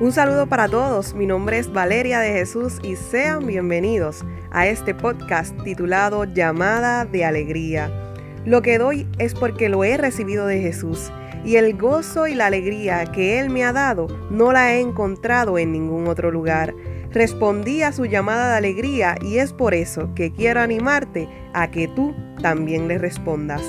Un saludo para todos, mi nombre es Valeria de Jesús y sean bienvenidos a este podcast titulado Llamada de Alegría. Lo que doy es porque lo he recibido de Jesús y el gozo y la alegría que Él me ha dado no la he encontrado en ningún otro lugar. Respondí a su llamada de alegría y es por eso que quiero animarte a que tú también le respondas.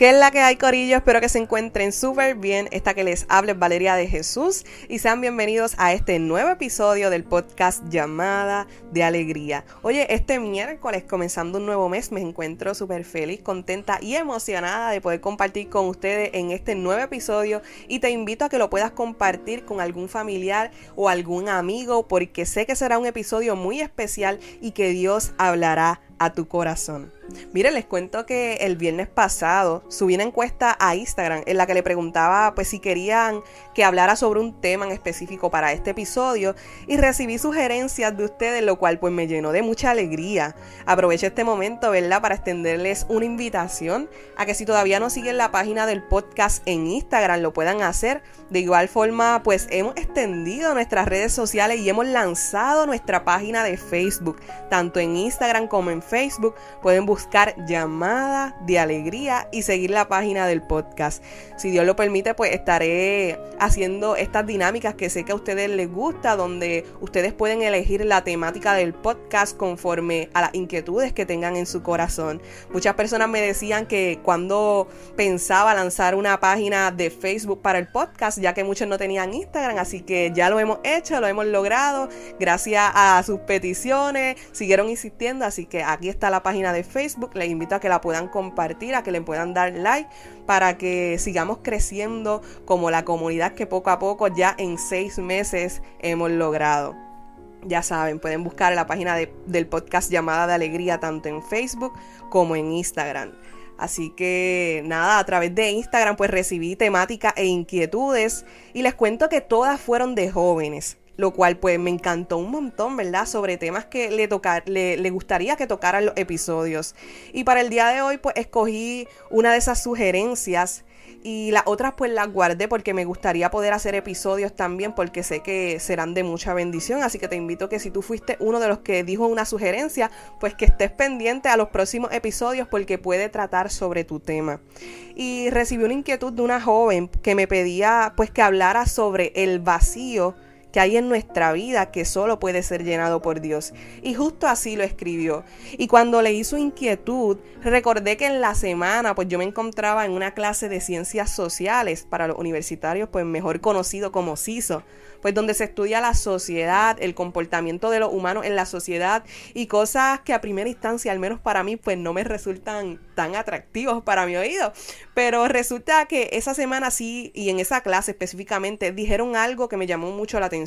¿Qué es la que hay, corillo? Espero que se encuentren súper bien. Esta que les habla es Valeria de Jesús y sean bienvenidos a este nuevo episodio del podcast Llamada de Alegría. Oye, este miércoles, comenzando un nuevo mes, me encuentro súper feliz, contenta y emocionada de poder compartir con ustedes en este nuevo episodio y te invito a que lo puedas compartir con algún familiar o algún amigo porque sé que será un episodio muy especial y que Dios hablará a tu corazón. Mire, les cuento que el viernes pasado subí una encuesta a Instagram en la que le preguntaba pues si querían que hablara sobre un tema en específico para este episodio y recibí sugerencias de ustedes, lo cual pues me llenó de mucha alegría. Aprovecho este momento, ¿verdad?, para extenderles una invitación a que si todavía no siguen la página del podcast en Instagram, lo puedan hacer. De igual forma, pues hemos extendido nuestras redes sociales y hemos lanzado nuestra página de Facebook, tanto en Instagram como en Facebook. Pueden buscar Llamada de Alegría y seguir la página del podcast. Si Dios lo permite, pues estaré haciendo estas dinámicas que sé que a ustedes les gusta, donde ustedes pueden elegir la temática del podcast conforme a las inquietudes que tengan en su corazón. Muchas personas me decían que cuando pensaba lanzar una página de Facebook para el podcast, ya que muchos no tenían Instagram, así que ya lo hemos hecho, lo hemos logrado, gracias a sus peticiones, siguieron insistiendo, así que aquí está la página de Facebook. Les invito a que la puedan compartir, a que le puedan dar like para que sigamos creciendo como la comunidad que poco a poco ya en 6 meses hemos logrado. Ya saben, pueden buscar la página del podcast Llamada de Alegría tanto en Facebook como en Instagram. Así que nada, a través de Instagram pues recibí temáticas e inquietudes y les cuento que todas fueron de jóvenes, lo cual pues me encantó un montón, ¿verdad?, sobre temas que le gustaría que tocaran los episodios. Y para el día de hoy pues escogí una de esas sugerencias y las otras pues las guardé porque me gustaría poder hacer episodios también porque sé que serán de mucha bendición. Así que te invito que si tú fuiste uno de los que dijo una sugerencia, pues que estés pendiente a los próximos episodios porque puede tratar sobre tu tema. Y recibí una inquietud de una joven que me pedía pues que hablara sobre el vacío que hay en nuestra vida que solo puede ser llenado por Dios. Y justo así lo escribió. Y cuando leí su inquietud, recordé que en la semana pues yo me encontraba en una clase de ciencias sociales para los universitarios, pues mejor conocido como CISO, pues donde se estudia la sociedad, el comportamiento de los humanos en la sociedad y cosas que a primera instancia, al menos para mí, pues no me resultan tan atractivos para mi oído. Pero resulta que esa semana sí, y en esa clase específicamente, dijeron algo que me llamó mucho la atención.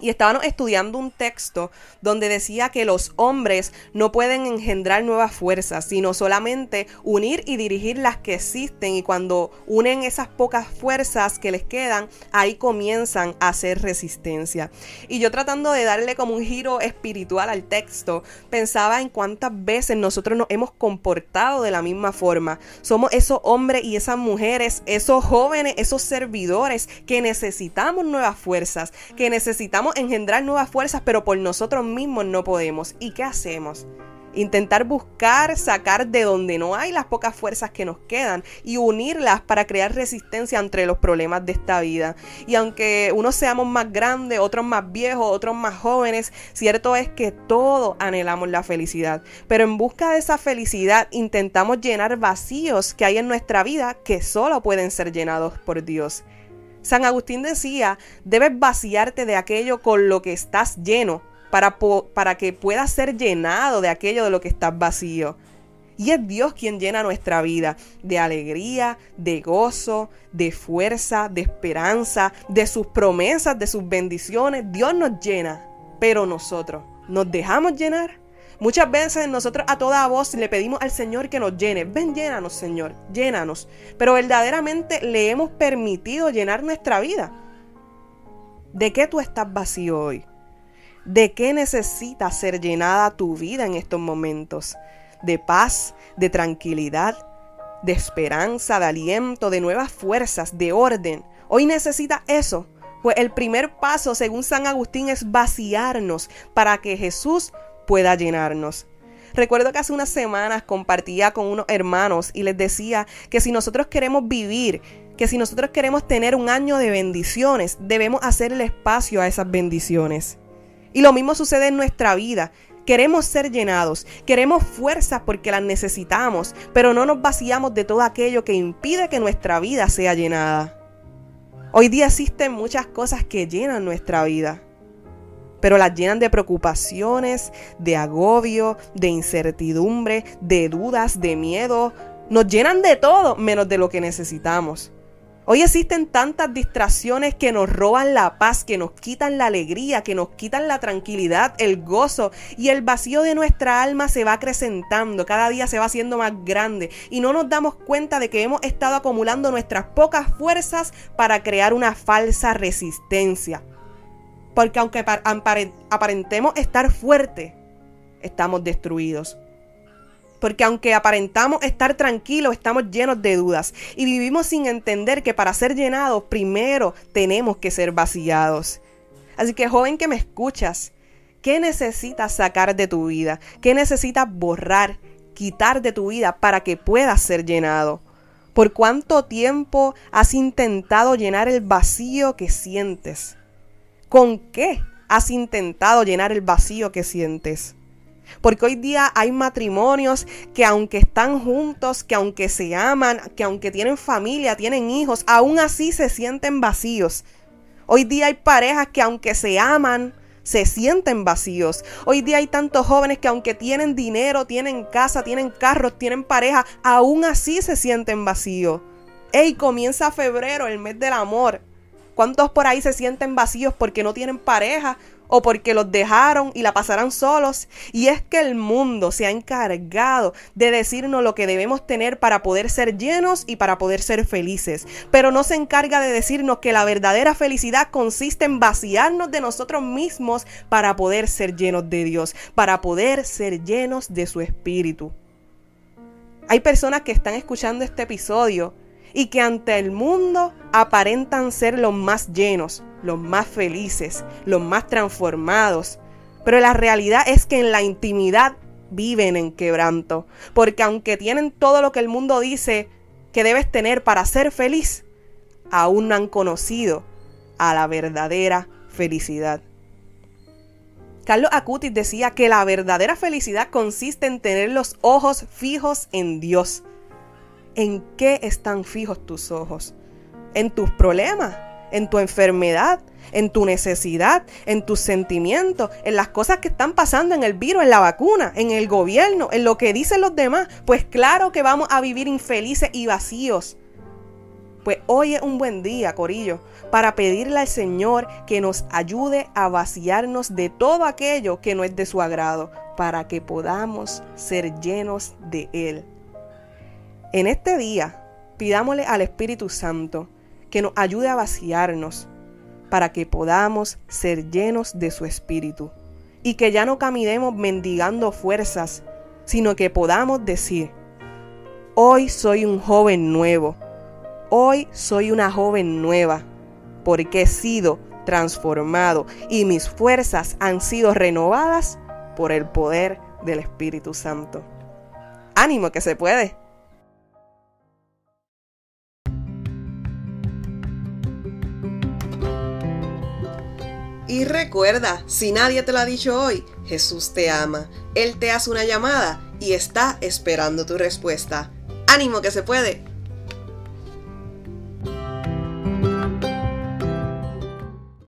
Y estábamos estudiando un texto donde decía que los hombres no pueden engendrar nuevas fuerzas, sino solamente unir y dirigir las que existen. Y cuando unen esas pocas fuerzas que les quedan, ahí comienzan a hacer resistencia. Y yo tratando de darle como un giro espiritual al texto, pensaba en cuántas veces nosotros nos hemos comportado de la misma forma. Somos esos hombres y esas mujeres, esos jóvenes, esos servidores que necesitamos nuevas fuerzas, que necesitamos engendrar nuevas fuerzas, pero por nosotros mismos no podemos. ¿Y qué hacemos? Intentar buscar, sacar de donde no hay las pocas fuerzas que nos quedan y unirlas para crear resistencia entre los problemas de esta vida. Y aunque unos seamos más grandes, otros más viejos, otros más jóvenes, cierto es que todos anhelamos la felicidad. Pero en busca de esa felicidad intentamos llenar vacíos que hay en nuestra vida que solo pueden ser llenados por Dios. San Agustín decía, debes vaciarte de aquello con lo que estás lleno para que puedas ser llenado de aquello de lo que estás vacío. Y es Dios quien llena nuestra vida de alegría, de gozo, de fuerza, de esperanza, de sus promesas, de sus bendiciones. Dios nos llena, pero nosotros, ¿nos dejamos llenar? Muchas veces nosotros a toda voz le pedimos al Señor que nos llene. Ven, llénanos, Señor, llénanos. Pero verdaderamente le hemos permitido llenar nuestra vida. ¿De qué tú estás vacío hoy? ¿De qué necesita ser llenada tu vida en estos momentos? ¿De paz? ¿De tranquilidad? de esperanza, de aliento, de nuevas fuerzas, de orden. Hoy necesita eso, pues el primer paso, según San Agustín, es vaciarnos para que Jesús pueda llenarnos. Recuerdo que hace unas semanas compartía con unos hermanos y les decía que si nosotros queremos vivir, que si nosotros queremos tener un año de bendiciones, debemos hacerle espacio a esas bendiciones. Y lo mismo sucede en nuestra vida. Queremos ser llenados, queremos fuerzas porque las necesitamos, pero no nos vaciamos de todo aquello que impide que nuestra vida sea llenada. Hoy día existen muchas cosas que llenan nuestra vida, pero las llenan de preocupaciones, de agobio, de incertidumbre, de dudas, de miedo. Nos llenan de todo menos de lo que necesitamos. Hoy existen tantas distracciones que nos roban la paz, que nos quitan la alegría, que nos quitan la tranquilidad, el gozo, y el vacío de nuestra alma se va acrecentando, cada día se va haciendo más grande y no nos damos cuenta de que hemos estado acumulando nuestras pocas fuerzas para crear una falsa resistencia. Porque aunque aparentemos estar fuertes, estamos destruidos. Porque aunque aparentamos estar tranquilos, estamos llenos de dudas y vivimos sin entender que para ser llenados primero tenemos que ser vaciados. Así que, joven que me escuchas, ¿qué necesitas sacar de tu vida? ¿Qué necesitas borrar, quitar de tu vida para que puedas ser llenado? ¿Por cuánto tiempo has intentado llenar el vacío que sientes? ¿Con qué has intentado llenar el vacío que sientes? Porque hoy día hay matrimonios que aunque están juntos, que aunque se aman, que aunque tienen familia, tienen hijos, aún así se sienten vacíos. Hoy día hay parejas que aunque se aman, se sienten vacíos. Hoy día hay tantos jóvenes que aunque tienen dinero, tienen casa, tienen carros, tienen pareja, aún así se sienten vacíos. ¡Ey! Comienza febrero, el mes del amor. ¿Cuántos por ahí se sienten vacíos porque no tienen pareja? O porque los dejaron y la pasarán solos. Y es que el mundo se ha encargado de decirnos lo que debemos tener para poder ser llenos y para poder ser felices. Pero no se encarga de decirnos que la verdadera felicidad consiste en vaciarnos de nosotros mismos para poder ser llenos de Dios, para poder ser llenos de su Espíritu. Hay personas que están escuchando este episodio y que ante el mundo aparentan ser los más llenos, los más felices, los más transformados. Pero la realidad es que en la intimidad viven en quebranto. Porque aunque tienen todo lo que el mundo dice que debes tener para ser feliz, aún no han conocido a la verdadera felicidad. Carlos Acutis decía que la verdadera felicidad consiste en tener los ojos fijos en Dios. ¿En qué están fijos tus ojos? ¿En tus problemas? ¿En tu enfermedad? ¿En tu necesidad? ¿En tus sentimientos? ¿En las cosas que están pasando? ¿En el virus? ¿En la vacuna? ¿En el gobierno? ¿En lo que dicen los demás? Pues claro que vamos a vivir infelices y vacíos. Pues hoy es un buen día, corillo, para pedirle al Señor que nos ayude a vaciarnos de todo aquello que no es de su agrado, para que podamos ser llenos de Él. En este día, pidámosle al Espíritu Santo que nos ayude a vaciarnos para que podamos ser llenos de su Espíritu y que ya no caminemos mendigando fuerzas, sino que podamos decir: hoy soy un joven nuevo, hoy soy una joven nueva, porque he sido transformado y mis fuerzas han sido renovadas por el poder del Espíritu Santo. ¡Ánimo que se puede! Y recuerda, si nadie te lo ha dicho hoy, Jesús te ama. Él te hace una llamada y está esperando tu respuesta. ¡Ánimo que se puede!